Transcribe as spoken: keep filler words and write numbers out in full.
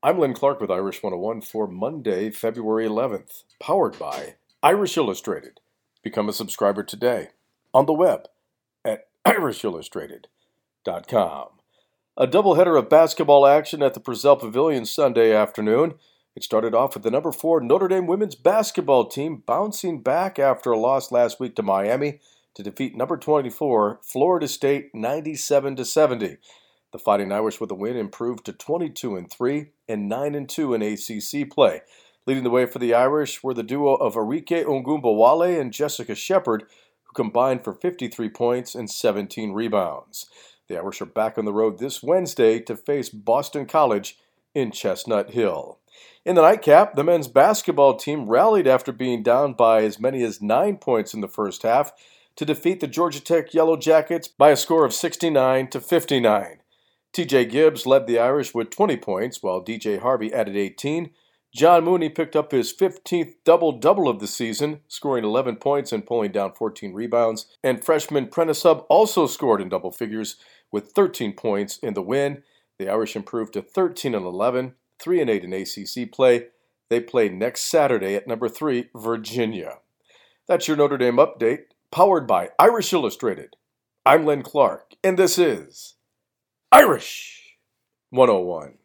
I'm Lynn Clark with Irish one oh one for Monday, February eleventh, powered by Irish Illustrated. Become a subscriber today on the web at irish illustrated dot com. A doubleheader of basketball action at the Purcell Pavilion Sunday afternoon. It started off with the number four Notre Dame women's basketball team bouncing back after a loss last week to Miami to defeat number twenty-four Florida State ninety-seven to seventy. The Fighting Irish with a win improved to twenty-two and three and nine and two in A C C play. Leading the way for the Irish were the duo of Enrique Wale and Jessica Shepard, who combined for fifty-three points and seventeen rebounds. The Irish are back on the road this Wednesday to face Boston College in Chestnut Hill. In the nightcap, the men's basketball team rallied after being down by as many as nine points in the first half to defeat the Georgia Tech Yellow Jackets by a score of sixty-nine to fifty-nine. T J. Gibbs led the Irish with twenty points, while D J. Harvey added eighteen. John Mooney picked up his fifteenth double-double of the season, scoring eleven points and pulling down fourteen rebounds. And freshman Prentice Hub also scored in double figures with thirteen points in the win. The Irish improved to thirteen and eleven, three and eight in A C C play. They play next Saturday at number three, Virginia. That's your Notre Dame update, powered by Irish Illustrated. I'm Len Clark, and this is Irish one oh one.